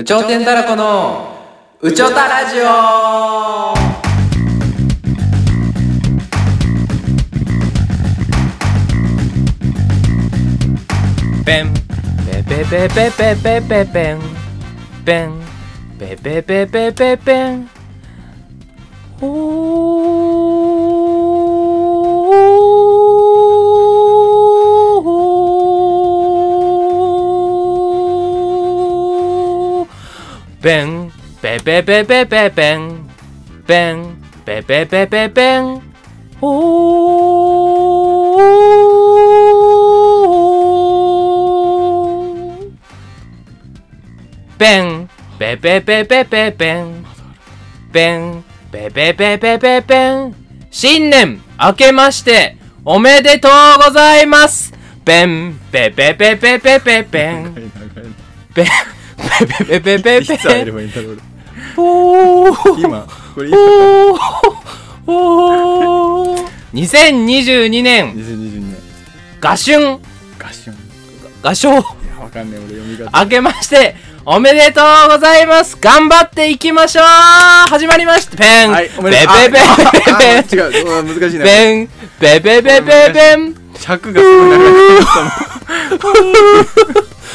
有頂天たらこの有頂太ラジオ。ペンペペペペペペペペンペンペペペペペペン。ペンペペペペペペンペンペペペペペン。ペンペペペペペペンペンペペペペペペン。新年明けましておめでとうございます。ペンペペペペペペペンペンペペペペペペ。いつ入ればいいんだろう。今これいいかな。2022年賀春いやわかんねえ俺読み方。明けましておめでとうございます。頑張っていきましょう。始まりました。ペンペペペペペ。違う難しいな。ペンペペペペペン。尺がすごい長い。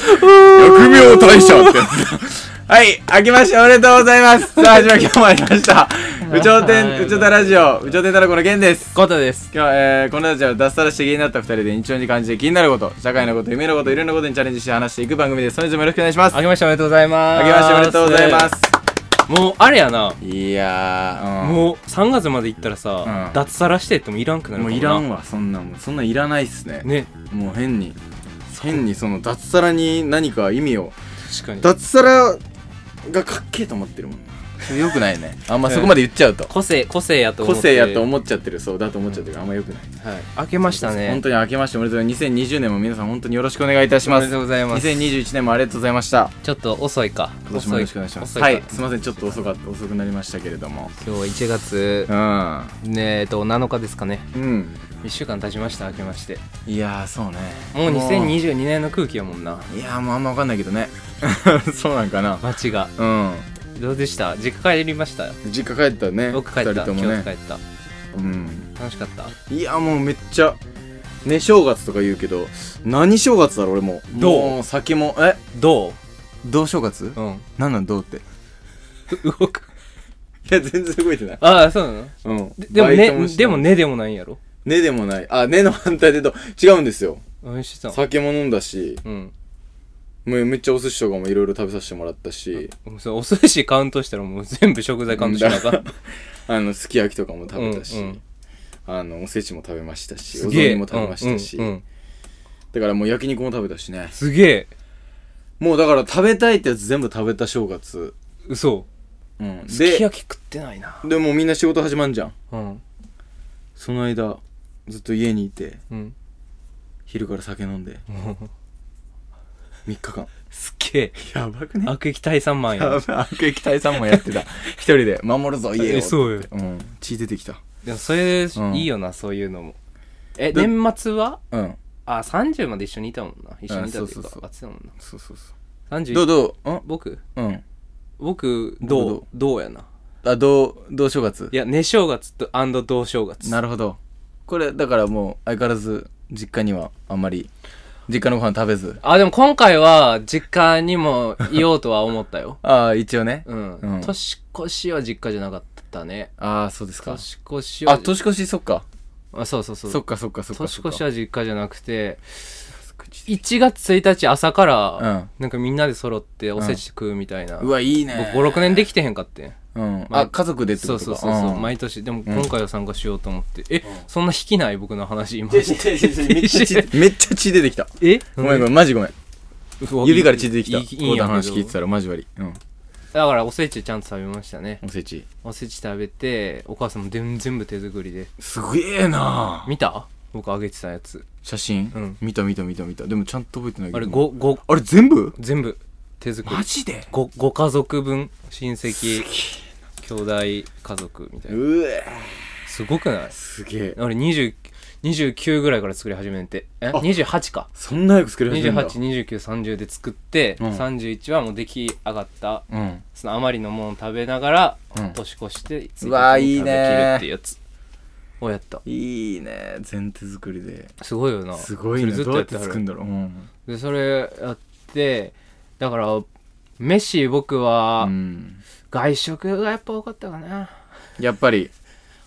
疫病退社ってやつはい、明けましておめでとうございます。さあ、始まり今日もありました有頂天、有頂太ラジオ、有頂天太郎この源です。コータです。今日は、このラジオは脱サラして気になった2人で日常に感じて気になること、社会のこと、夢のこと、いろんなことにチャレンジして話していく番組です。本日もよろしくお願いします。明けましておめでとうございます。明けましておめでとうございます、もうあれやな。いや、うん、もう3月まで行ったらさ、うん、脱サラしてってもいらんくなるかもな。もういらんわ、そんなんいらないっすね。ね、もう変にその脱サラに何か意味を。確かに脱サラがかっけえと思ってるもんな。よくないね、あんまそこまで言っちゃうと、うん、個性やと思って、個性やと思っちゃってる。そうだと思っちゃってる、あんまよくない、はい、明けましたね。本当に明けましておめでとう。2020年も皆さん本当によろしくお願いいたします。おめでとうございます。2021年もありがとうございました。ちょっと遅いか、今年もよろしくお願いします。はい、すいません、ちょっと遅くなりましたけれども、今日は1月、うん、7日ですかね。うん、1週間経ちました、明けまして。いやー、そうね、もう2022年の空気やもんな。いやー、もうあんま分かんないけどねそうなんかな、街が。うん、どうでした？実家帰りました？実家帰ったね。僕帰った、2人ともね。今日帰った。うん、楽しかった。いやー、もうめっちゃね、正月とか言うけど、何正月だろ俺も。もう酒も、どう正月？うん、なんなんどうって動くいや、全然動いてない。ああ、そうなの。うん、でもないんやろ。ねでもない、あ、ねの反対でど違うんですよ。酒も飲んだし、うん、もうめっちゃお寿司とかもいろいろ食べさせてもらったし。お寿司カウントしたらもう全部食材カウントしなかあのすき焼きとかも食べたし、うんうん、あのおせちも食べましたし、お雑煮も食べましたし、うんうんうん、だからもう焼肉も食べたしね。すげえ。もうだから食べたいってやつ全部食べた正月。嘘。うん。すき焼き食ってないな。でもみんな仕事始まんじゃん。うん。その間。ずっと家にいて、うん、昼から酒飲んで3日間。すっげえ、やばくね。悪役退散マンや。悪役退散マンやってた一人で守るぞ家を。そうよ、うん、血出てきた。でもそれ、うん、いいよな、そういうのも。年末は、うん、あ、30まで一緒にいたもんな。一緒にいたっていうか、あっちだもんな。そうそうそう。31どう、僕、うん、僕どうやな。あ、どう正月。いや、ね正月と&どう正月。なるほど。これだからもう相変わらず実家にはあんまり実家のご飯食べず。あ、でも今回は実家にもいようとは思ったよああ、一応ね、うん、うん、年越しは実家じゃなかったね。ああ、そうですか。年越しは、あ、年越し、そっか。あ、そうそっか年越しは実家じゃなくて、1月1日朝からなんかみんなで揃っておせち食うみたいな、うん、うわいいね。僕 5,6 年できてへんかって、うん、あ、家族でってことか。そう、うん、毎年。でも今回は参加しようと思って、うん、そんな引きない僕の話今めっちゃ血出てきた。ごめんマジごめん。指から血出てきた。こうだ話聞いてたらマジ悪い、うん、だからおせちちゃんと食べましたね。おせち食べて、お母さんも全部手作りで。すげえな。見た？僕あげてたやつ写真、うん、見た。でもちゃんと覚えてないけど、あれ全部手作り。マジでご家族分、親戚、兄弟、家族みたいな。うえ、すごくない？すげえ。あれ 20 29ぐらいから作り始めて、28か、そんなよく作り始めた。28、29、30で作って、うん、31はもう出来上がった、うん、その余りのもの食べながら、うん、年越してついて食べきるっていうやつをやった。いいね、全手作りで。すごいよな。すごいね、どうやって作るんだろう、うん、でそれやって、だから飯僕は、うん、外食がやっぱ多かったかな。やっぱり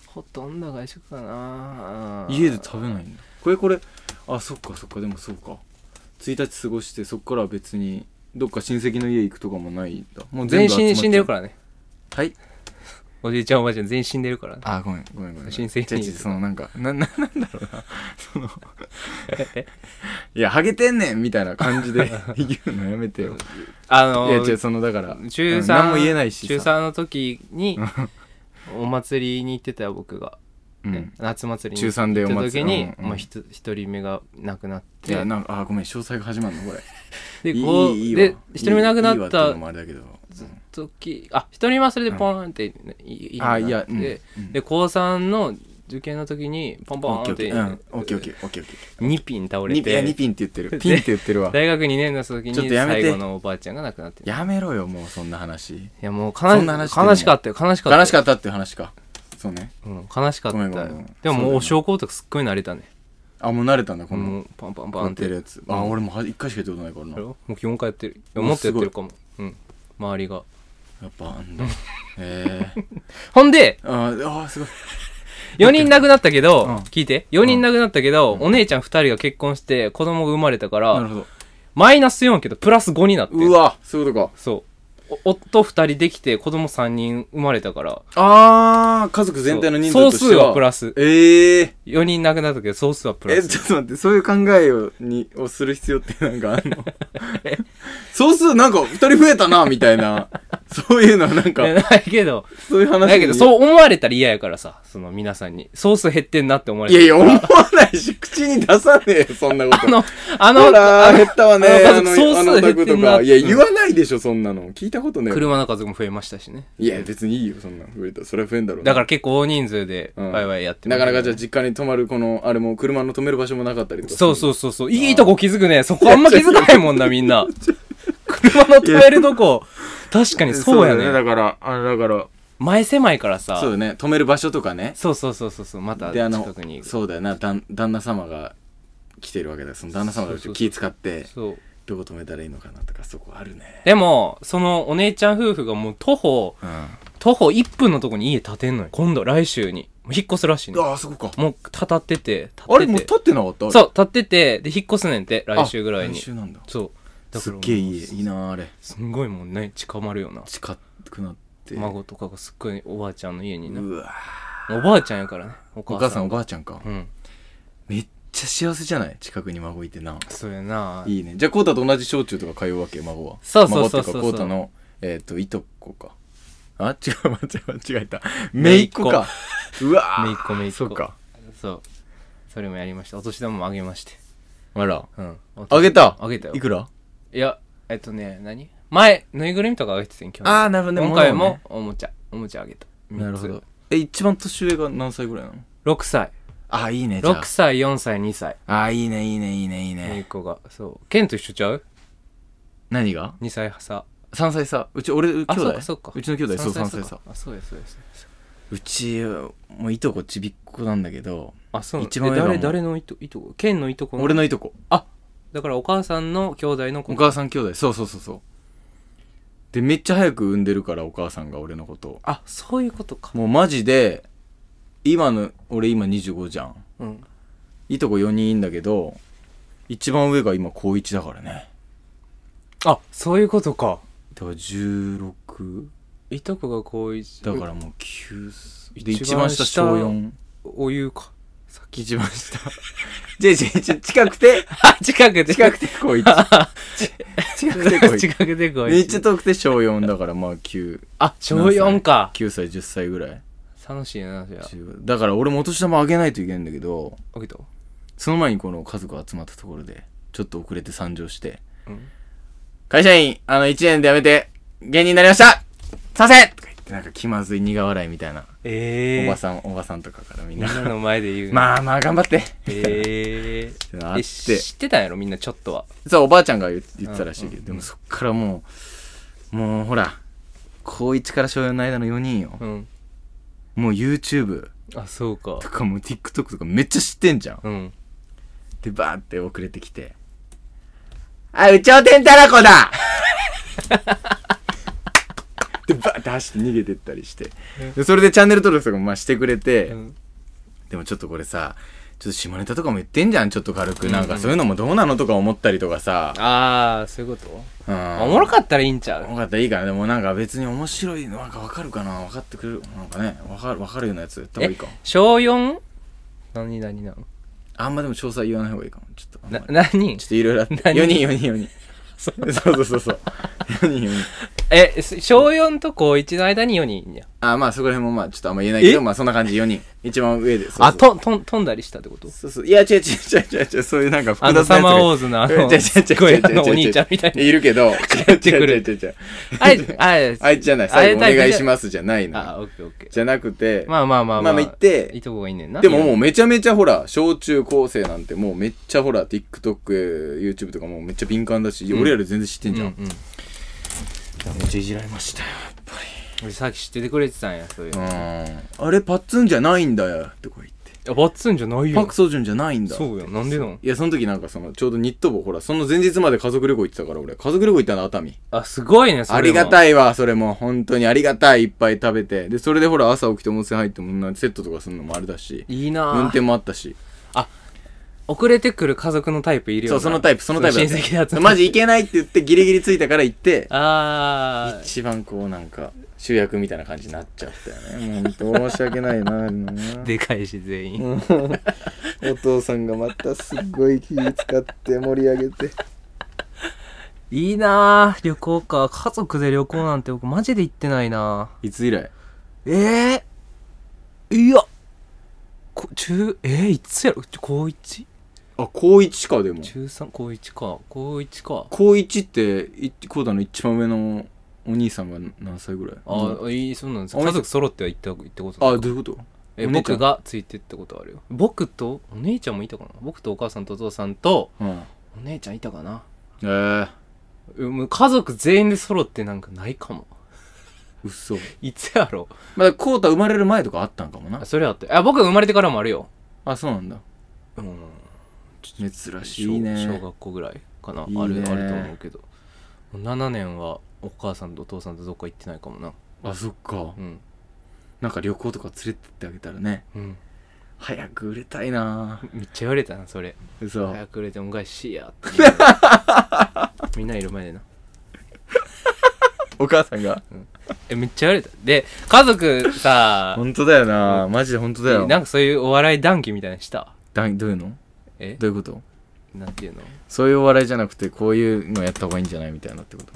ほとんど外食かな。家で食べないんだ。これあ、そっかそっか。でもそうか、1日過ごして、そっからは別にどっか親戚の家行くとかもないんだ。もう全身死んでるからね。はい、おじいちゃんおばあちゃん全員死んでるからね。あ、ごめん親戚に。そのなんかなんだろうな、そのいやハゲてんねんみたいな感じで言うのやめてよ。いや違う、そのだから中3、何も言えないしさ、中3の時にお祭りに行ってたよ、僕が、うん、夏祭りに行った時に一、人目が亡くなって。いやなんか、あ、ごめん、詳細が始まるのこれで、こういいで一人目亡くなった時、あ、一人目はそれでポンっていいなって、うん、あ、いや、うん、で、高3の受験の時にポンポンって2ピン倒れて、いや2ピンって言ってる、ピンって言ってるわ大学2年の時に最後のおばあちゃんが亡くなってる。やめろよもうそんな話。いやもう悲しかったよ。悲しかったっていう話か。そうね、うん、悲しかったよ。でももうお焼香とかすっごい慣れたね。あ、もう慣れたんだ、このパンパンパンってやってるやつ。あ、俺も1回しかやったことないからな。もう4回やってる。もっとやってるかも、うん、周りがやっぱあんだほんで、あ、すごい4人亡くなったけど、うん、聞いて、4人亡くなったけど、うん、お姉ちゃん2人が結婚して子供が生まれたから、なるほど、マイナス4けどプラス5になって。うわ、そういうことか。そう、夫2人できて子供3人生まれたから、あー、家族全体の人数としては総数はプラス。4人亡くなったけど総数はプラス。ちょっと待って、そういう考えをする必要ってなんかあんの総数なんか2人増えたなみたいなそういうのはなんかないけど、そういう話だけど、そう思われたら嫌やからさ、その皆さんにソース減ってんなって思われたら。いやいや、思わないし口に出さねえよそんなことほら減ったわね、あの家族とか。いや言わないでしょそんなの、聞いたことねえ。車の家族も増えましたしね。いや別にいいよ、そんな増えた、それは増えんだろう。だから結構大人数でワイワイやって、ね、なかなか。じゃあ実家に泊まる、このあれも車の止める場所もなかったりとか。そう、いいとこ気づくね。そこあんま気づかないもんなみんな車の止めるとこ確かにそうやね。だから前狭いからさ。そうだね、止める場所とかね。そう、また近くに行く。そうだよな、旦那様が来てるわけだ。その旦那様が気使って、そうどこ止めたらいいのかなとか、そこあるね。でもそのお姉ちゃん夫婦がもう徒歩1分のとこに家建てんのよ。今度来週に引っ越すらしいね。ああ、そこか。もう建っててあれもう建ってなかった。そう、建ってて、で引っ越すねんって、来週ぐらいに。来週なんだ。そうすっげえいいなあれ。すんごいもんね、近まるよな。近くなって、孫とかがすっごいおばあちゃんの家にね。うわ、おばあちゃんやからね。お母さんおばあちゃんか、うん、めっちゃ幸せじゃない、近くに孫いてな。そうやな、いいね。じゃあコータと同じ小中とか通うわけ、孫は。そう孫っていうかコータのいとこか。あ、間違えためいっ子かうわめいっ子そうか。そう、それもやりました。お年玉もあげまして。あら、うん、あげたよ。いくら？いや、何前、ぬいぐるみとかあげてたん今日。ああ、なるほどね。今回もおもちゃあげた。なるほど。一番年上が何歳ぐらいなの？6歳。ああ、いいね、じゃあ。6歳、4歳、2歳。ああ、いいね。めいっ子が、そう。ケンと一緒ちゃう？何が？2歳差。3歳差。うち、俺、兄弟。あ、そうか。うちの兄弟、そう、3歳差。あ、そうです。うち、もういとこちびっ子なんだけど。あ、そうなんだ。一番上が誰のいとこ？ケンのいとこの？俺のいとこ。あ、だからお母さんの兄弟の子。お母さん兄弟、そうで、めっちゃ早く産んでるからお母さんが俺のこと。あ、そういうことか。もうマジで俺今25じゃん、うん、いとこ4人いんだけど、一番上が今高1だからね。あ、そういうことか。だから16、いとこが高1だからもう9で、一番下小4。お湯かさっき一番下じゃ近くてこいつ近くてこいつめっちゃ遠くて小4だから、まあ9。あ、小4か。9歳10歳ぐらい。楽しいな。じゃあだから俺もお年玉あげないといけないんだけど、あげた？その前にこの家族集まったところでちょっと遅れて参上して、うん、会社員1年で辞めて芸人になりました、賛成とか言って、なんか気まずい苦笑いみたいなおばさんとかからみんなの前で言う。まあまあ頑張って。ってなって。知ってたんやろみんなちょっとは。そうおばあちゃんが言ってたらしいけど、でもそっからもうほら高1から小4の間の4人よ。うん、もう YouTube あそうかとかもう TikTok とかめっちゃ知ってんじゃん。うん、でバーって遅れてきて、あうちょうてんたらこだ。でバーって走って逃げてったりして、でそれでチャンネル登録とかもまあしてくれて、うん、でもちょっとこれさ、ちょっと下ネタとかも言ってんじゃん、ちょっと軽く、うん、なんかそういうのもどうなのとか思ったりとかさ、ああそういうこと、うん、おもろかったらいいんちゃう、おもろかったらいいかな、でもなんか別に面白いのなんかわかるかな、分かってくれるなんかね、分かるようなやつやった方がいいかも。小 4？ 何なの？あんまでも詳細言わない方がいいかも、ちょっと何ちょっといろいろあって4人そう4人小4と高1の間に4人や。あまあそこら辺もまあちょっとあんま言えないけど、まあそんな感じ4人一番上で。そうそうあ飛んだりしたってこと。そういや違うそういうなんか複雑なやつが、あのサマーウォーズのあのお兄ちゃんみたいにいるけど違うあいつじゃない、最後お願いしますじゃないの。あオッケーオッケーじゃなくて、まあ行っていいとこがいいねんな。でももうめちゃめちゃほら小中高生なんてもうめっちゃほら TikTok、YouTube とかもうめっちゃ敏感だし、俺ら全然知ってんじゃん。めっちゃいじられましたよ、やっぱり。俺さっき知っててくれてたんや、そういうの。あれパッツンじゃないんだよとか言って、いやパッツンじゃないよ、パクソジュンじゃないんだ。そうやなんでなん。いやその時なんかそのちょうどニット帽ほらその前日まで家族旅行行ってたから、俺家族旅行行ったの熱海。あすごいねそれ。ありがたいわそれも本当にありがたい。いっぱい食べて、でそれでほら朝起きて温泉入ってもセットとかするのもあれだし、いいな運転もあったし。あ遅れてくる家族のタイプいるよな。そうそのタイプ親戚だとマジ行けないって言ってギリギリついたから行って、あ一番こうなんか主役みたいな感じになっちゃったよね。もう申し訳ないなでかいし全員お父さんがまたすっごい気使って盛り上げていいな旅行か。家族で旅行なんて僕マジで行ってないな。いつ以来？いやいつやろ高 1？あ、高1かでも。中3、高1か。高1って、コーダの一番上のお兄さんが何歳ぐらい？あ、いい、そうなんです。家族揃っては行ったことない。あ、どういうこと？僕がついてってことあるよ。僕と、お姉ちゃんもいたかな？僕とお母さんとお父さんと、うん、お姉ちゃんいたかな？家族全員で揃ってなんかないかも。嘘。いつやろ？まだコータ生まれる前とかあったんかもな。それあって。あ、僕生まれてからもあるよ。あ、そうなんだ。うん。珍しいね。小学校ぐらいかな。いいね。あると思うけど、7年はお母さんとお父さんとどっか行ってないかもな。あそっか。うん。なんか旅行とか連れてってあげたらね。うん。早く売れたいな。めっちゃ言われたなそれ。嘘。早く売れてお返ししやって。みんないる前でな。お母さんが、うん、めっちゃ荒れたで家族さ本当だよなマジで本当だよ。なんかそういうお笑い談義みたいなしたどういうのどういうことなんていうの、そういうお笑いじゃなくてこういうのやった方がいいんじゃないみたいなってこと。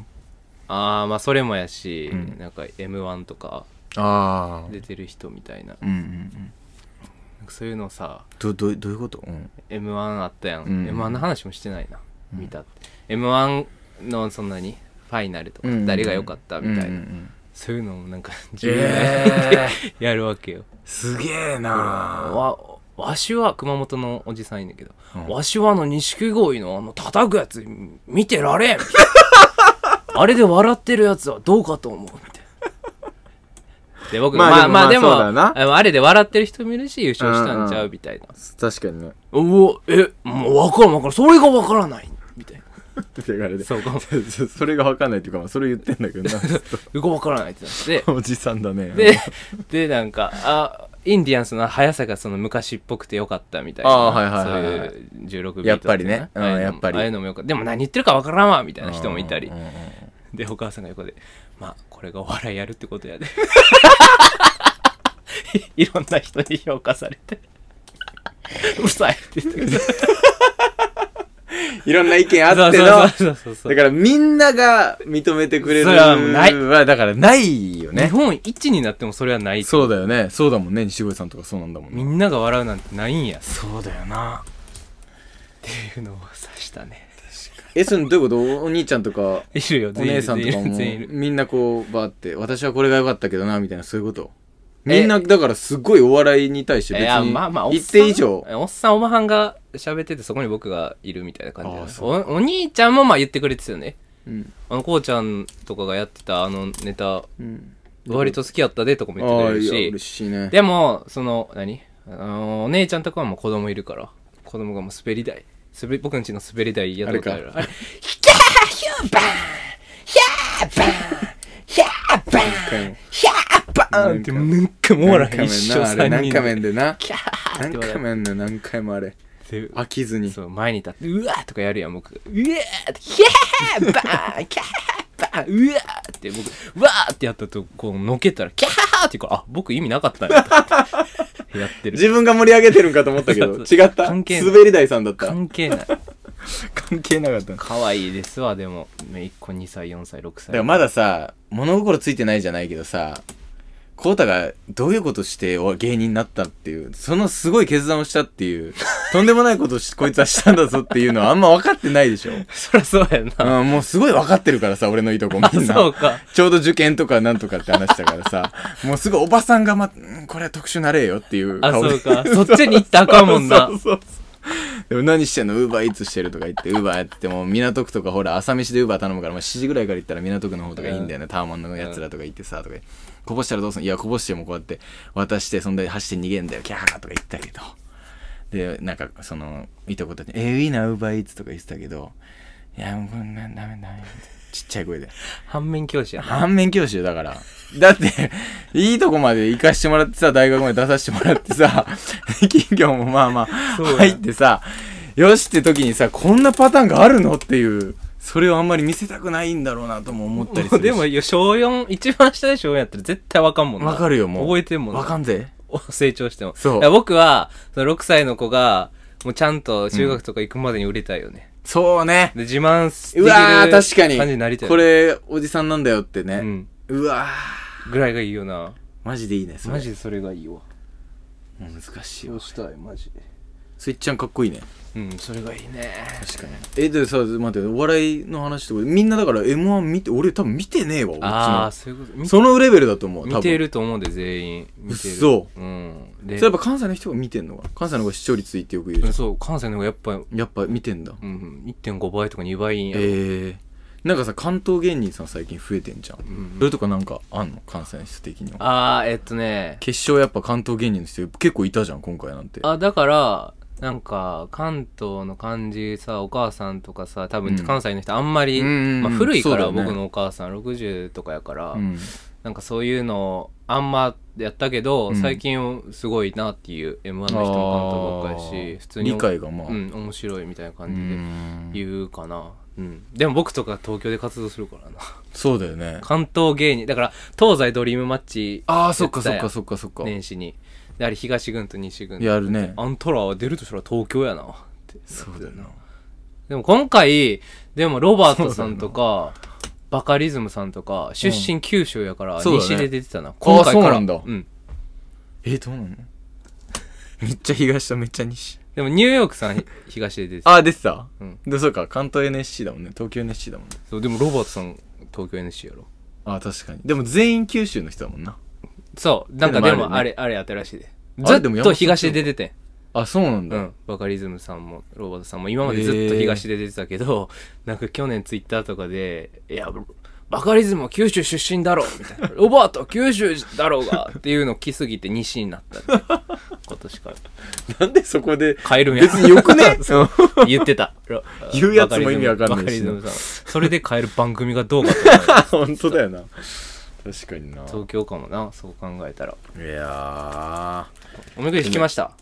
ああまあそれもやし、うん、なんか M1 とか出てる人みたいな、うんうんうん、なんかそういうのさどういうこと、うん、M1 あったやん、うん、M1 の話もしてないな、うん、見たって M1 のそんなにファイナルとか誰が良かったみたいな、うんうんうん、そういうのもなんか自分で、やるわけよ。すげえなー。わしは熊本のおじさんいんだけど、うん、わしは錦鯉の叩くやつ見てられんあれで笑ってるやつはどうかと思うみたいなで僕まあでもあれで笑ってる人見るし優勝したんちゃうみたいな、うんうん、確かにね。もう分からんそれが分からないみたいなそれが分かんないっていうか、まあ、それ言ってんだけどな分からないってなっておじさんだね。でなんかインディアンスの速さがその昔っぽくてよかったみたいな、はいはいはい、そういう16ビートやっぱりね、うん、やっぱりああいうのもよかった。でも何言ってるか分からんわみたいな人もいたり、でお母さんが横でまあこれがお笑いやるってことやでいろんな人に評価されてうるさいって言っていろんな意見あってのだからみんなが認めてくれるはだからないよね。日本一になってもそれはない。そうだよね。そうだもんね。西越さんとかそうなんだもん、ね、みんなが笑うなんてないんや。そうだよなっていうのを指したね。確かに。そのどういうこと？お兄ちゃんとかいるよ。お姉さんとかもみんなこうバーって私はこれが良かったけどなみたいなそういうこと。みんなだからすごいお笑いに対して別に一定以上、おっさんおまはんが喋っててそこに僕がいるみたいな感じで、お兄ちゃんもまあ言ってくれてたよね、うん、あのこうちゃんとかがやってたあのネタ、うん、割と好きやったでとかも言ってくれるし、嬉しいね。でもその何お姉ちゃんとかはもう子供いるから、子供がもう滑り台、僕んちの滑り台やったことある、あれヒャーヒューバーヒャーバーヒャーバーヒャーバーって何回も笑い、一生3人で何回もやんでな、何回もやんで、何回もあれ飽きずに、そう前に立ってうわーとかやるやん、僕うわーってヒャーバーキャーバーうわーって僕うわーってやったとこうのけたらキャーって言うから、あ僕意味なかったんやとやってる、自分が盛り上げてるんかと思ったけど違った、滑り台さんだった、関係ない関係なかった。可愛いですわ。でも1個2歳4歳6歳だからまださ物心ついてないじゃないけどさ、コウタがどういうことして芸人になったっていう、そのすごい決断をしたっていうとんでもないことをこいつはしたんだぞっていうのはあんま分かってないでしょそりゃそうやな、うん、もうすごい分かってるからさ、俺のいとこみんなそうか、ちょうど受験とかなんとかって話したからさもうすごいおばさんが、これは特殊なれよっていう顔で、あそうかそっちに行ったらあかんもんなそうそうそうそう、でも何してんの、ウーバーイーツしてるとか言って、ウーバーやっても港区とかほら朝飯でウーバー頼むから、もう7時ぐらいから行ったら港区の方とかいいんだよね、ターマンのやつらとか行ってさとか、こぼしたらどうすんの、いやこぼしてもこうやって渡してそんで走って逃げんだよキャーとか言ったけど、でなんかそのいとこたちにいいなウーバーイーツとか言ってたけど、いやもうこんなんダメダメちっちゃい声で反面教師や、反面教師よ。だからだっていいとこまで行かしてもらってさ、大学まで出させてもらってさ企業もまあまあ入ってさ、よしって時にさ、こんなパターンがあるのっていう、それをあんまり見せたくないんだろうなとも思ったりするし、でも小4一番下で小4やったら絶対わかんもんな、わかるよ、もう覚えてんもんな、わかんぜ成長しても。そうだ、僕はその6歳の子がもうちゃんと中学とか行くまでに売れたいよね、うんそうね。で自慢できる感じになりたい。これおじさんなんだよってね、うん、うわーぐらいがいいよな。マジでいいねそれ。マジでそれがいいわ。難しいよ。そうしたいマジで。スイッチャンかっこいいね。うんそれがいいね。確かに。でさ待って、お笑いの話とかみんなだから M1 見て、俺多分見てねえわ。ああそういうこと。そのレベルだと思う。見てると思うんで全員見てる。そう。うん。でそれやっぱ関西の人が見てんのか、関西の方が視聴率いいってよく言うじゃん。そう関西の方がやっぱ見てんだ。うん、1.5 倍とか2倍いいんや。なんかさ関東芸人さん最近増えてんじゃん、うん、それとかなんかあんの関西の人的には。あー決勝やっぱ関東芸人の人結構いたじゃん今回なんて。あだからなんか関東の感じさ、お母さんとかさ多分関西の人あんまり、うんまあ、古いから、ね、僕のお母さん60とかやから、うん、なんかそういうのあんまやったけど、うん、最近すごいなっていう M1 の人も関東ばっかりし、普通に理解がまあ、うん、面白いみたいな感じで言うかな。うん、でも僕とか東京で活動するからな。そうだよね関東芸人だから東西ドリームマッチ。ああそっかそっかそっかそっか。年始にやはり東軍と西軍やるね。アントラは出るとしたら東京やなって。そうだよな。でも今回でもロバートさんとかバカリズムさんとか出身九州やから西で出てたな、うんね、今回から。あそうなんだ、うん、どうなのめっちゃ東とめっちゃ西。でもニューヨークさん東で出てたあ出てた、うん、でそうか関東 NSC だもんね、東京 NSC だもんね。そうでもロバートさん東京 NSC やろ。あ確かに。でも全員九州の人だもんな。そうなんかでもあれやったらしいで、ずっと東で出てて。あそうなんだ、うん、バカリズムさんもロバートさんも今までずっと東で出てたけど、なんか去年ツイッターとかでいやバカリズムは九州出身だろうみたいなロバートは九州だろうがっていうのを来すぎて西になった、ね、今年からなんでそこで変えるんや、別によくね言ってた言うやつも意味わかんないし、ね、バカリズムさんそれで変える番組がどうかと思う本当だよな。確かにな東京かもな、そう考えたら。いやーおみくじ引きました。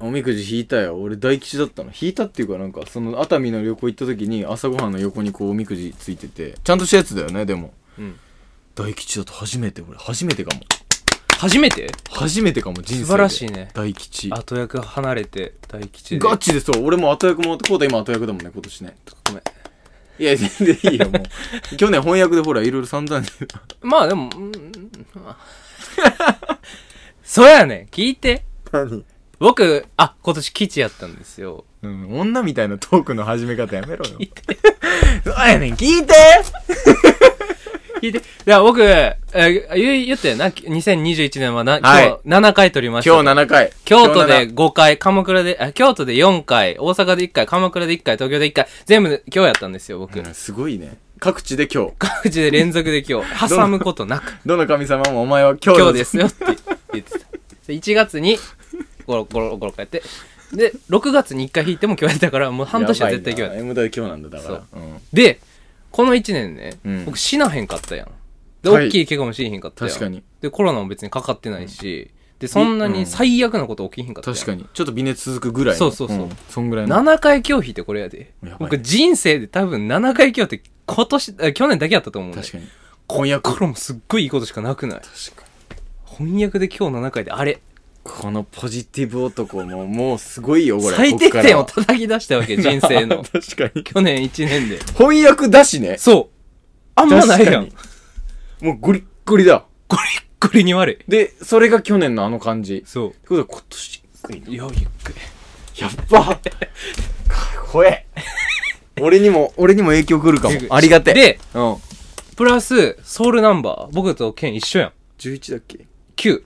おみくじ引いたよ。俺大吉だったの。引いたっていうかなんかその熱海の旅行行った時に朝ごはんの横にこうおみくじついてて、ちゃんとしたやつだよね。でも、うん、大吉だと初めて、俺初めてかも人生で。素晴らしいね大吉。後役離れて大吉でガチで。そう俺も後役もらって、コウタ今後役だもんね今年ね。ごめんいや全然いいよもう去年翻訳でほらいろいろ散々まあでも、うん、そうやね聞いて。何僕、今年吉やったんですよ。うん、女みたいなトークの始め方やめろよ。そうやねん、聞いて聞いて。じゃあ僕、言ったよな。2021年はな、今日7回撮りました。今日7回。京都で5回、鎌倉で、京都で4回、大阪で1回、鎌倉で1回、東京で1回、全部今日やったんですよ、僕。うん、すごいね。各地で今日。各地で連続で今日。挟むことなく。どの神様もお前は今日ですよって言ってた。1月に、ゴロゴロゴロやって。で、6月に1回弾いても今日やったから、もう半年は絶対今日やった。M 代今日なんだ、だから。うん、で、この1年ね、うん、僕死なへんかったやん。で、はい、大きい怪我もしへんかったやん。確かに。で、コロナも別にかかってないし、うん、で、そんなに最悪なこと起きへんかったやん。確かに。ちょっと微熱続くぐらいの。そうそうそう。うん、そんぐらいの。7回今日弾いてこれやで。やばい。僕人生で多分7回今日って去年だけやったと思う、ね。確かに。翻訳。これもすっごいいいことしかなくない。確かに。翻訳で今日7回であれ。このポジティブ男ももうすごいよこれ。最低点を叩き出したわけ人生の。確かに。去年1年で。翻訳だしね。そう。あんまないやん。もうゴリッゴリだ。ゴリッゴリに悪い。で、それが去年のあの感じ。そう。ってことは今年ゆっくり。いや、ゆっくり。やっば。怖え。俺にも影響くるかも。ありがてえ。で、うん。プラスソウルナンバー僕とケン一緒やん。11だっけ ？9。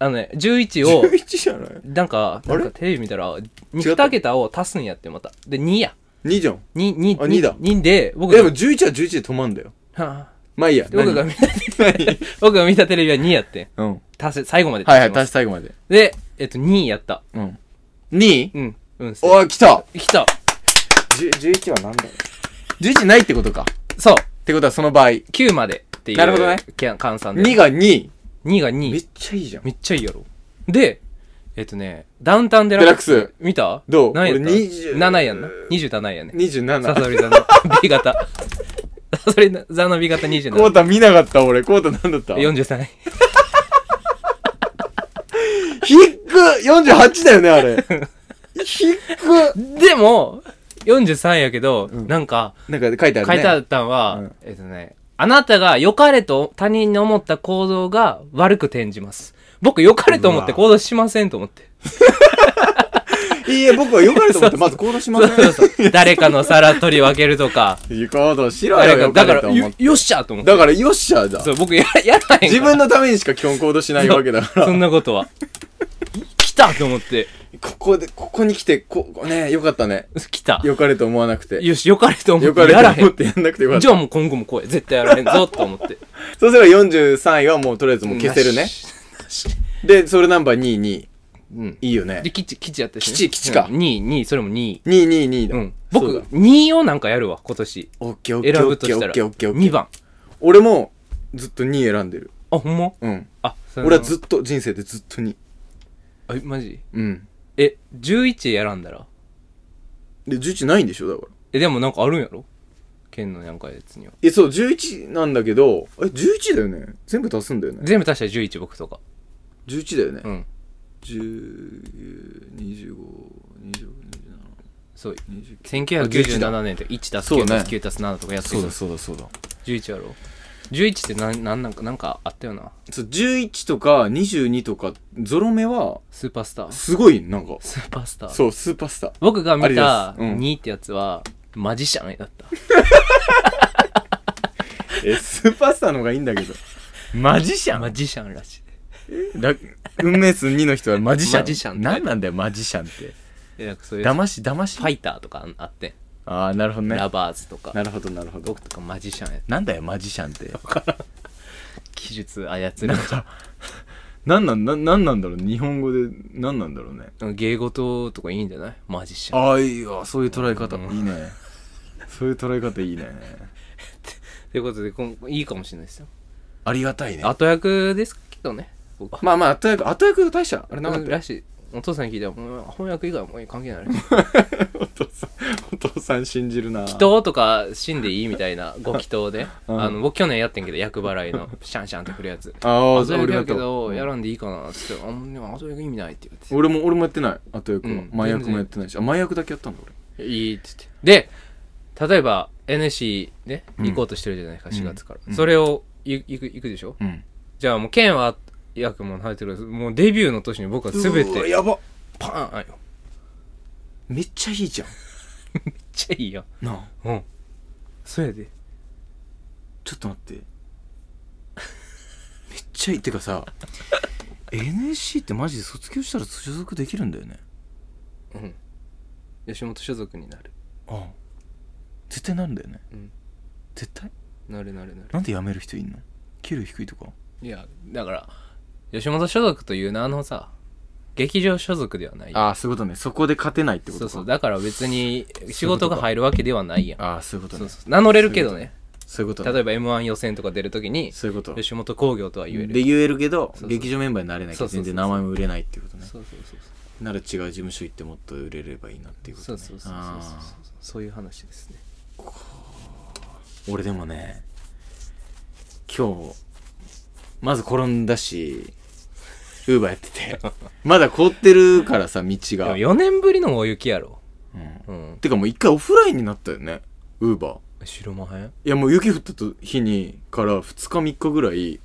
あのね、11を11じゃないなんかテレビ見たら2桁を足すんやってまたで2や2じゃん2 2だ2で僕でも11は11で止まんだよ、はあ、まあいいや僕が見たテレビは2やって、うん、足せ最後まではいはい足最後までで2やった、うん、2? うんうんおー来た11はなんだろう11ないってことかそうってことはその場合9までっていうなるほどね換算で2が2めっちゃいいじゃんめっちゃいいやろでダウンタウンデラックス見たどう何やった27やんな27やね27サソリ座のB 型サソリ座のB 型27コータ見なかった俺コータ何だった43ひっく48だよねあれひっくでも43やけど、うん、なんか書いてあるね書いてあったんは、うん、あなたが良かれと他人に思った行動が悪く転じます。僕良かれと思って行動しませんと思って。いいえ、僕は良かれと思ってまず行動しません。そう誰かの皿取り分けるとか。行動しろよ。だからよっしゃと思って。だからよっしゃだ。そう僕やらへん。自分のためにしか基本行動しないわけだから。そんなことは。来たと思って。ここに来てねよかったね来たよかれと思わなくてよしよかれと思ってやらへんってやんなくてよかったじゃあもう今後もこれ絶対やらへんぞと思ってそうすれば43位はもうとりあえずもう消せるねでそれナンバー22、うん、いいよねで基地やったし、ね、基地か、うん、22それも222だ、うん、僕2をなんかやるわ今年オッケーオッケーオッケーオッケーオッケー2番俺もずっと2選んでるあほんまうんあ俺はずっと人生でずっと2あマジうん11やらんだらで11ないんでしょだからでもなんかあるんやろ県のなんかやつにはそう11なんだけど11だよね全部足すんだよね全部足したら11僕とか11だよねうん10252027そう1997年で1たす9たす9たす7とかやってるそうだ11やろ11ってなんかあったよなそう11とか22とかゾロ目はスーパースターすごいなんかスーパースターそうスーパースター僕が見た2ってやつは、うん、マジシャンだったスーパースターの方がいいんだけどマジシャンらしい運命数2の人はマジシャン何なんだよマジシャンってなんかそういうだましファイターとかあってああなるほどねラバーズとかなるほど僕とかマジシャンやなんだよマジシャンって技術操るなんなんだろう日本語でなんなんだろうね芸事とかいいんじゃないマジシャンああいいわそういう捉え方、うん、いいねそういう捉え方いいねということでいいかもしれないですよありがたいね後役ですけどね僕まあ後役の大したあれなかったらしいお父さんに聞いたら翻訳以外はもう関係ないお父さん信じるな祈祷とか死んでいいみたいなご祈祷で、うん、僕去年やってんけど厄払いのシャンシャンって振るやつあそうやけどやらんでいいかなって言ってでも後役意味ないって言って俺もやってない後役は、うん、前役もやってないし前役だけやったんだ俺いいって言ってで例えば NSC で行こうとしてるじゃないですか、うん、4月から、うん、それを行くでしょ、うん、じゃあもう県は役も入ってるもうデビューの年に僕は全てやばパーンよめっちゃいいじゃんめっちゃいいやなあうんそやでちょっと待ってちゃいってかさNSC ってマジで卒業したら所属できるんだよね。うん。吉本所属になる。ああ。絶対なるんだよね。うん。絶対？なる。なんで辞める人いんの？給料低いとか？いやだから吉本所属という名のさ劇場所属ではない。ああそういうことね。そこで勝てないってことか。そうそう。だから別に仕事が入るわけではないやん。ああそういうことね。そうそう。名乗れるけどね。そういうこと、ね、例えば M1 予選とか出るときにそういうこと吉本興業とは言えるで言えるけどそうそう劇場メンバーになれないから全然名前も売れないっていうことね。そうなら違う事務所行ってもっと売れればいいなっていうことね。そういう話ですね。俺でもね今日まず転んだしウーバーやっててまだ凍ってるからさ道が4年ぶりの大雪やろ、うんうん、てかもう一回オフラインになったよねウーバー。知らまへん。いやもう雪降った日にから2日3日ぐらい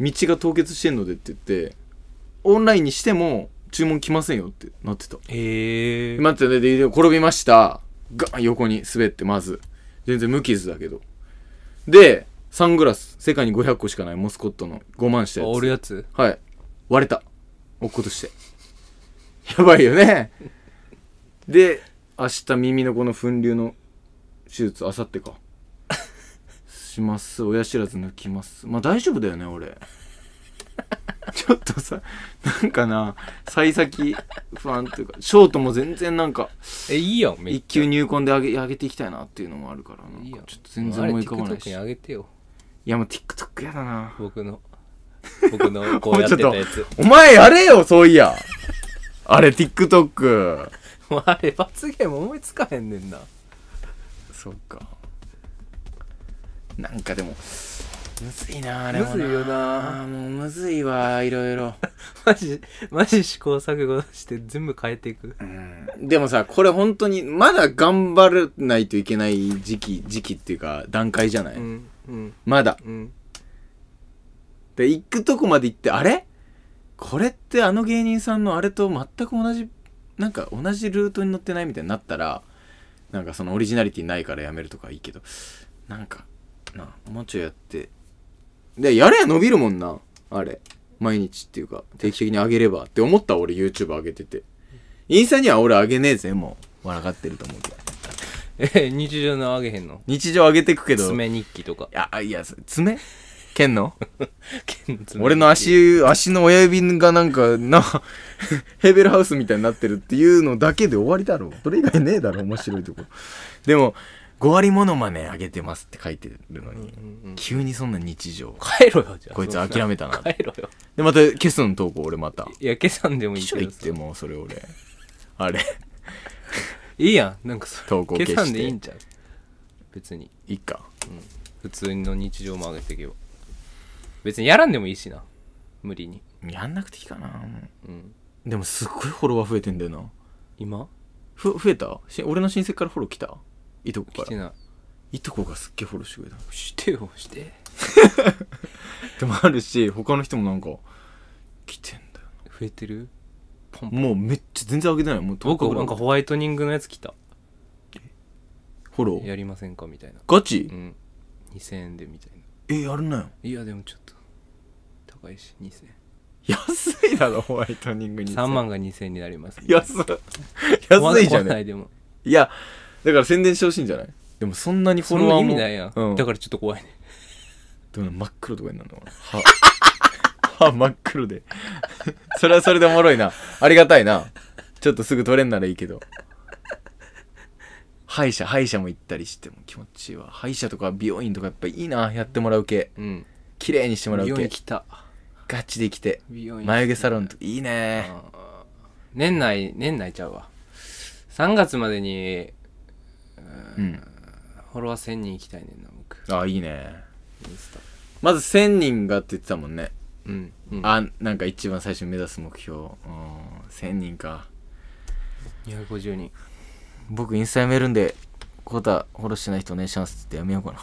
道が凍結してんのでって言ってオンラインにしても注文来ませんよってなってた。へえ。待ってで転びましたガン横に滑ってまず全然無傷だけどでサングラス世界に500個しかないモスコットの5万したやつ折るやつはい割れた落っことしてやばいよねで明日耳のこの粉瘤の手術あさってかします親知らず抜きますまあ大丈夫だよね俺ちょっとさなんかな幸先不安っていうかショートも全然なんかいいやん一級入魂で上げていきたいなっていうのもあるからなんかちょっと全然思い浮かばないし TikTok に上げてよ。いやもう TikTok やだな僕のこうやってたやつお前やれよそういやあれ TikTok あれ罰ゲーム思いつかへんねんな。そうかなんかでもむずいなあれもなむずいよなあもうむずいわいろいろマジ試行錯誤して全部変えていく、うん、でもさこれ本当にまだ頑張らないといけない時期っていうか段階じゃない、うんうん、まだ、うん、で行くとこまで行ってあれこれってあの芸人さんのあれと全く同じなんか同じルートに乗ってないみたいになったらなんかそのオリジナリティないからやめるとかいいけどなんかなもうちょいやってでやれや伸びるもんなあれ毎日っていうか定期的に上げればって思った俺 YouTube 上げててインスタには俺上げねえぜもう笑ってると思うけど日常の上げへんの日常上げてくけど爪日記とかいや爪剣の俺の足の親指がなんかヘーベルハウスみたいになってるっていうのだけで終わりだろうそれ以外ねえだろ面白いとこでも5割モノマネ上げてますって書いてるのに、うんうん、急にそんな日常帰ろよじゃあこいつ諦めたな帰ろよでまた今朝の投稿俺またいや今朝でもいいけど一緒言ってもうそれ俺あれいいやんなんかそれ投稿消して今朝でいいんちゃう別にいいか、うん、普通の日常も上げていけば別にやらんでもいいしな無理にやんなくていいかな、うん、でもすっごいフォロワー増えてんだよな今増えた俺の親戚からフォロー来たいとこから来てないいとこがすっげえフォローしてくれたしてよしてでもあるし他の人もなんか来てんだよな増えてるポンポンもうめっちゃ全然上げてないもう僕なんかホワイトニングのやつ来たフォローやりませんかみたいなガチ、うん、2000円でみたいなやるなよいやでもちょっと高いし2000安いだろホワイトニング2000 3万が2000になります安いじゃねでもいやだから宣伝してほしいんじゃないでもそんなにフォロワーもその意味ないやん、うん、だからちょっと怖いねでも真っ黒とかになるの歯真っ黒でそれはそれでおもろいなありがたいなちょっとすぐ取れんならいいけど歯医者も行ったりしても気持ちいいわ歯医者とか美容院とかやっぱいいなやってもらう系、うん、綺麗にしてもらう系美容院来たガチで来て美容院眉毛サロンといいね年内ちゃうわ3月までに、うん、フォロワー1000人行きたいねんな僕あいいねインスタまず1000人がって言ってたもんねうん、うん、あなんか一番最初に目指す目標1000人か250人僕インスタやめるんでコータフォローしてない人お願いしますってやめようかな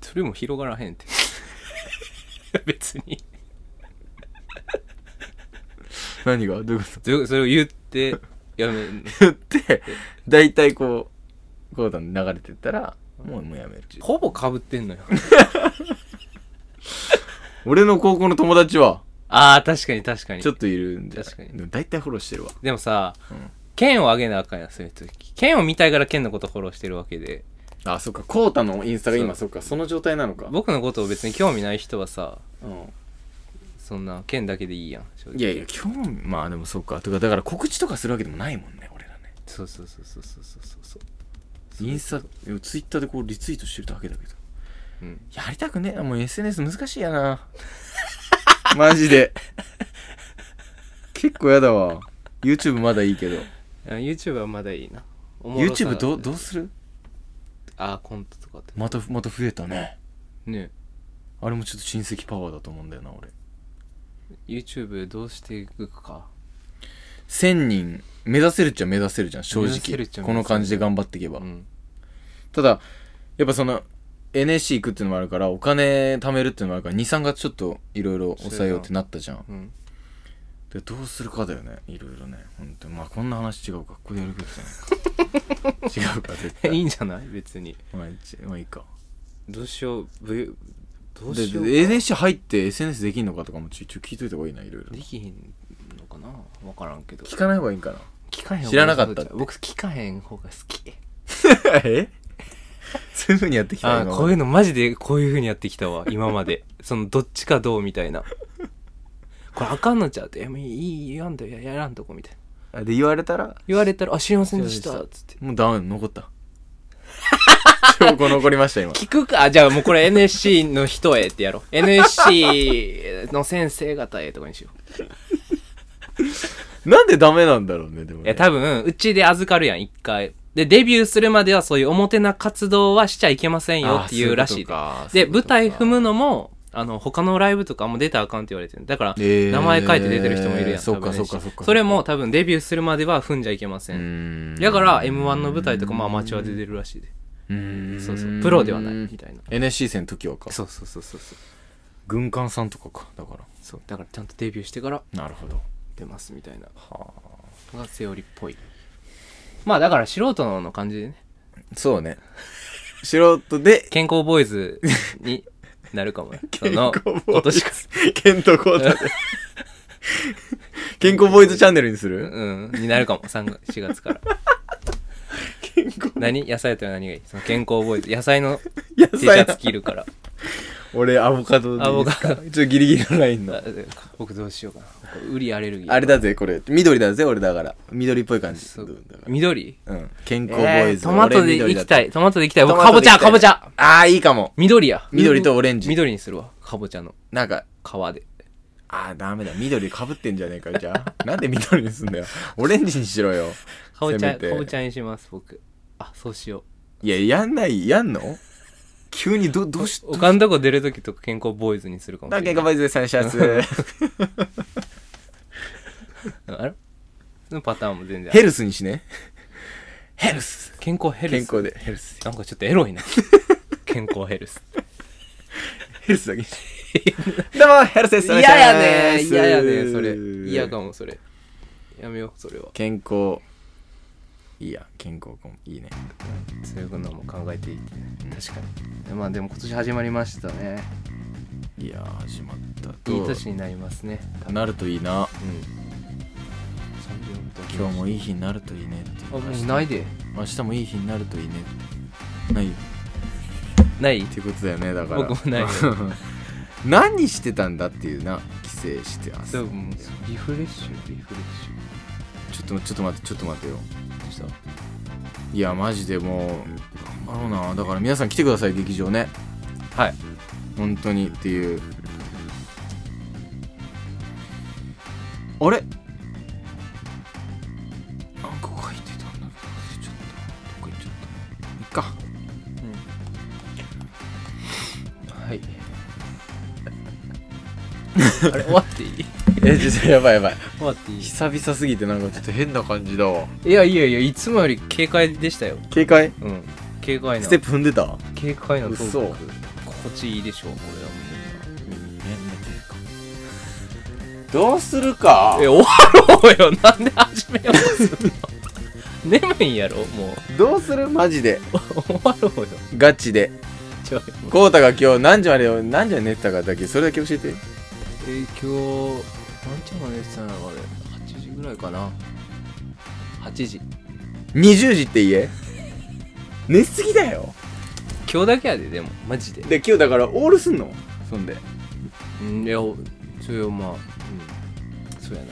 それも広がらへんって別に何がどういうことそれを言ってやめる言ってだいたいこうコータの流れてったらもうやめるほぼ被ってんのよ俺の高校の友達はあー確かに確かにちょっといるんで、確かにでも大体フォローしてるわ。でもさ、うん、剣をあげなあかんや、そういう時剣を見たいから剣のことフォローしてるわけで。あ、そっか、コウタのインスタが今 そっかその状態なのか。僕のことを別に興味ない人はさ、うん、そんな剣だけでいいやん正直。いやいや興味、まあでもそっか、とかだから告知とかするわけでもないもんね俺らね。そうそうそうそうそうそうそう、インスタツイッターでこうリツイートしてるだけだけど、うん、やりたくねえ。もう SNS 難しいやなマジで結構やだわ。 YouTube まだいいけど、 YouTube はまだいいな。 YouTube どうする。あ、コントとかってまた増えたね。ねえ、あれもちょっと親戚パワーだと思うんだよな俺。 YouTube どうしていくか。1000人目指せるっちゃ目指せるじゃん正直、この感じで頑張っていけば、うん、ただやっぱその NSC 行くっていうのもあるから、お金貯めるっていうのもあるから、23月ちょっといろいろ抑えようってなったじゃん、うん、でどうするかだよね、いろいろね。ほんとまあこんな話違うか、ここでやるべきじゃないか違うか絶対いいんじゃない別に。まあいいか。どうしよう、どうしようか。 NSC 入って SNS できんのかとかも一応聞いといた方がいいな。いろいろできへんのかな、分からんけど。聞かない方がいいんかな。聞かへん方がいい。知らなかったって。僕聞かへん方が好きえそういう風にやってきた。あ、こういうのマジでこういう風にやってきたわ今までそのどっちかどうみたいなこれあかんのちゃうって、いい言わんとやらんとこみたいなで言われたらあ、知りませんでしたっつって。もうダメ残った証拠残りました今聞くか。じゃあもうこれ NSC の人へってやろうNSC の先生方へとかにしようなんでダメなんだろうね。でもね、いや多分うちで預かるやん一回で。デビューするまではそういう表な活動はしちゃいけませんよっていうらしいで、舞台踏むのも他のライブとかも出たらあかんって言われてる。だから名前書いて出てる人もいるやん、そうかそれも多分デビューするまでは踏んじゃいけません。だから M1 の舞台とかもアマチュアで出るらしいで、そうそうプロではないみたいな。 NSC 生の時はか、そう軍艦さんとかか。だからそうだからちゃんとデビューしてからなるほど出ますみたいなのがセオリーっぽい。まあだから素人の感じでね。そうね素人で健康ボーイズになるかもね。健康ボーイズ健康コータで健康ボーイズチャンネルにする、うん、になるかも4月から健康何野菜とは何がいい、その健康ボーイズ野菜の T シャツ着るから俺アボカドでいいですか。ちょっとギリギリのラインの僕どうしようかな。ウリアレルギーあれだぜこれ緑だぜ俺。だから緑っぽい感じ。緑、うん、健康ボーイズ、トマトでいきたい。僕かぼちゃあーいいかも。緑や緑とオレンジ、緑にするわかぼちゃのなんか皮で。あーダメだ緑かぶってんじゃねえかじゃあなんで緑にすんだよオレンジにしろよかぼちゃにします僕。あそうしよう。いややんないやんの急にどうして他のとこ出るときとか健康ボーイズにするかもしれない。健康ボーイズで最初あれのパターンも全然。ヘルスにしね。ヘルス健康ヘルス健康でヘルスなんかちょっとエロいな健康ヘルスヘルスだけどうもヘルスです。嫌やねそれ嫌かも。それやめようそれは。健康いいや健康もいいね。そういうのも考えていい、うん、確かに。まあでも今年始まりましたね。いや始まったといい年になりますね。なるといいな、うん、今日もいい日になるといいねって。あもうないで明日もいい日になるといいねってないよないっていうことだよね。だから僕もないよ何してたんだっていうな。帰省してあそうリフレッシュちょっと待ってよ。いやマジでもう頑張ろうな。だから皆さん来てください劇場ね。はい本当にっていう。あれなんか書いてたんだけどちょっとどっか行っちゃったいっか、うん、はいあれ終わっていいやばい終わっていい。久々すぎてなんかちょっと変な感じだわ。いやいつもより軽快でしたよ。軽快、うん軽快なステップ踏んでた。軽快なトーク心地いいでしょこれは。もうねどうするか。終わろうよなんで始めようとするの眠いんやろもう。どうするマジで終わろうよガチで。コウタが今日何時まで寝てたかだけ、それだけ教えて。今日何時まで寝てたのかね、8時ぐらいかな。8時、20時って言え。寝すぎだよ。今日だけやで、でもマジで。で今日だからオールすんの、そんで。いやそれはまあ、うん、そうやな。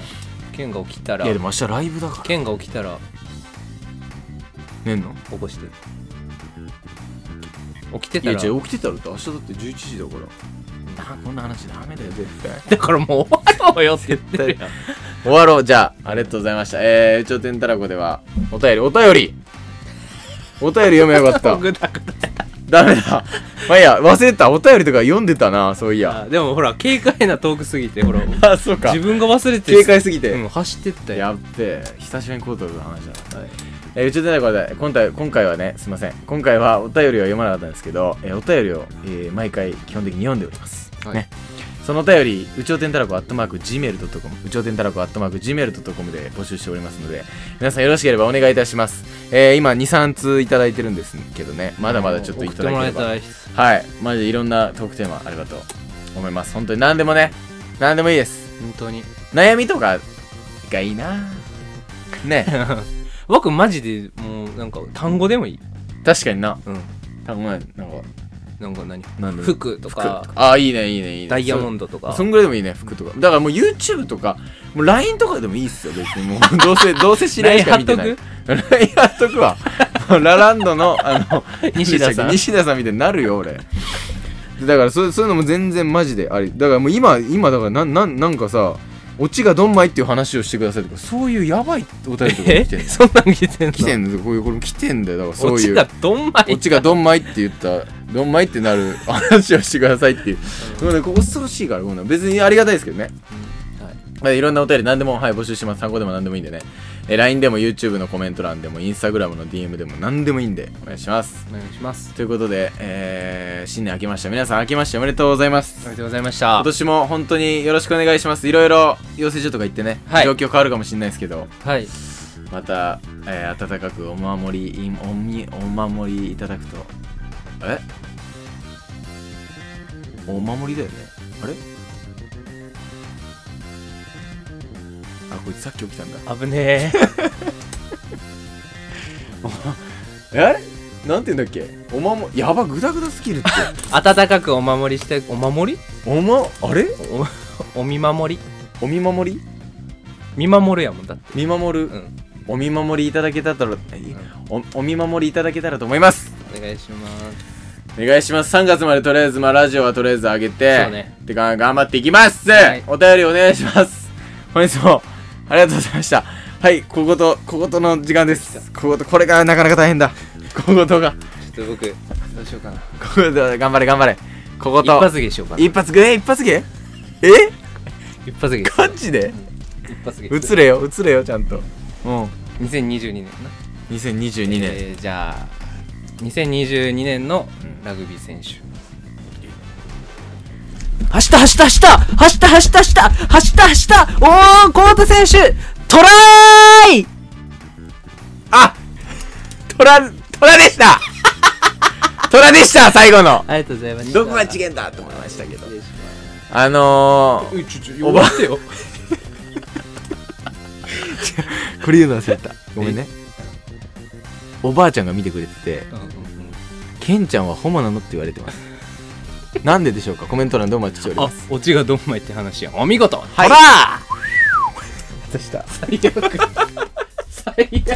剣が起きたら、いやでも明日ライブだから。剣が起きたら寝んの？起こして。起きてたら、いや起きてたらって明日だって11時だから。こんな話ダメだよ絶対。だからもう終わろうよって言ってるやん。終わろう。じゃあありがとうございました。宇宙天たらこではお便り読めばよかった。ダメだ。まあいいや、忘れた。お便りとか読んでたな、そういや。でもほら軽快なトークすぎてほら。あ、そうか。自分が忘れて。軽快すぎて。うん、走ってったよ。やっべえ。久しぶりにコートの話だ。はい。宇宙天たらこで今回はね、すいません。今回はお便りを読まなかったんですけど、お便りを、毎回基本的に読んでおります。はい、ね。そのお便り、宇宙天たらこ@gmail.com、宇宙天たらこ@gmail.com で募集しておりますので、皆さんよろしければお願いいたします。今2、3通いただいてるんですけどね、まだまだちょっといただければ、はい、マジでいろんなトークテーマあればと思います。本当に何でもね、何でもいいです。本当に悩みとかがいいな。ね。僕マジでもうなんか単語でもいい。確かにな。うん。単語なんか何服とか。あ、いいねいいねいいね。ダイヤモンドとか。そんぐらいでもいいね、服とか。だからもう YouTube とか、もう LINE とかでもいいっすよ別に。もうどうせ知り合いしか見てない。LINE 貼っとくわ。ラランドの西田さんみたいになるよ俺。だからそういうのも全然マジであり。だからもう今だからなんかさ。オチがどんまいっていう話をしてくださいとか、そういうやばいお便りとか来てんの。そんなん来てんの。来てんの。これ来てんだよ。だからそういうオチがどんまいって言ったらどんまいってなる話をしてくださいっていう。もうね、恐ろしいからこんな別にありがたいですけどね。はい、いろんなお便り何でも、はい、募集してます。参考でも何でもいいんでね。LINE でも YouTube のコメント欄でも Instagram の DM でも何でもいいんでお願いします。お願いします。ということで、新年明けました。皆さん明けましておめでとうございます。ありがとうございました。今年も本当によろしくお願いします。いろいろ養成所とか行ってね、はい、状況変わるかもしれないですけど、はい、また、温かくお守りいただくと、お守りだよね。あれ？こいつさっき起きたんだ。危ねえ。なんて言うんだっけ。おまもやば、グダグダスキルって。温かくお守りして、お守り？あれ？お見守り？お見守り？見守るやもんだって。見守る。うん、お見守りいただけたら、お見守りいただけたらと思います。お願いします。お願いします。3月までとりあえず、まあラジオはとりあえず上げて、そうね。てか頑張っていきます。はい、お便りお願いします。本日も。ありがとうございました。はい、小言の時間です。これがなかなか大変だ。小言が。ちょっと僕、どうしようかな。頑張れ。小言。一発芸しようかな。一発芸一発芸。ガチで一発芸。映れよ、ちゃんと。うん。2022年な。2022年。じゃあ、2022年のラグビー選手。走った、おー、コート選手トライ。トラでしたトラでした。最後のありがとうございます。どこが違えんだと思いましたけど、おばあてよこれ言うの忘れた、ごめんね。おばあちゃんが見てくれてて、ケンちゃんはホモなのって言われてます。なんででしょうか。コメント欄どうもお待ちしております。あ、オチがどんまいって話や。お見事。はい、ほらー。最悪。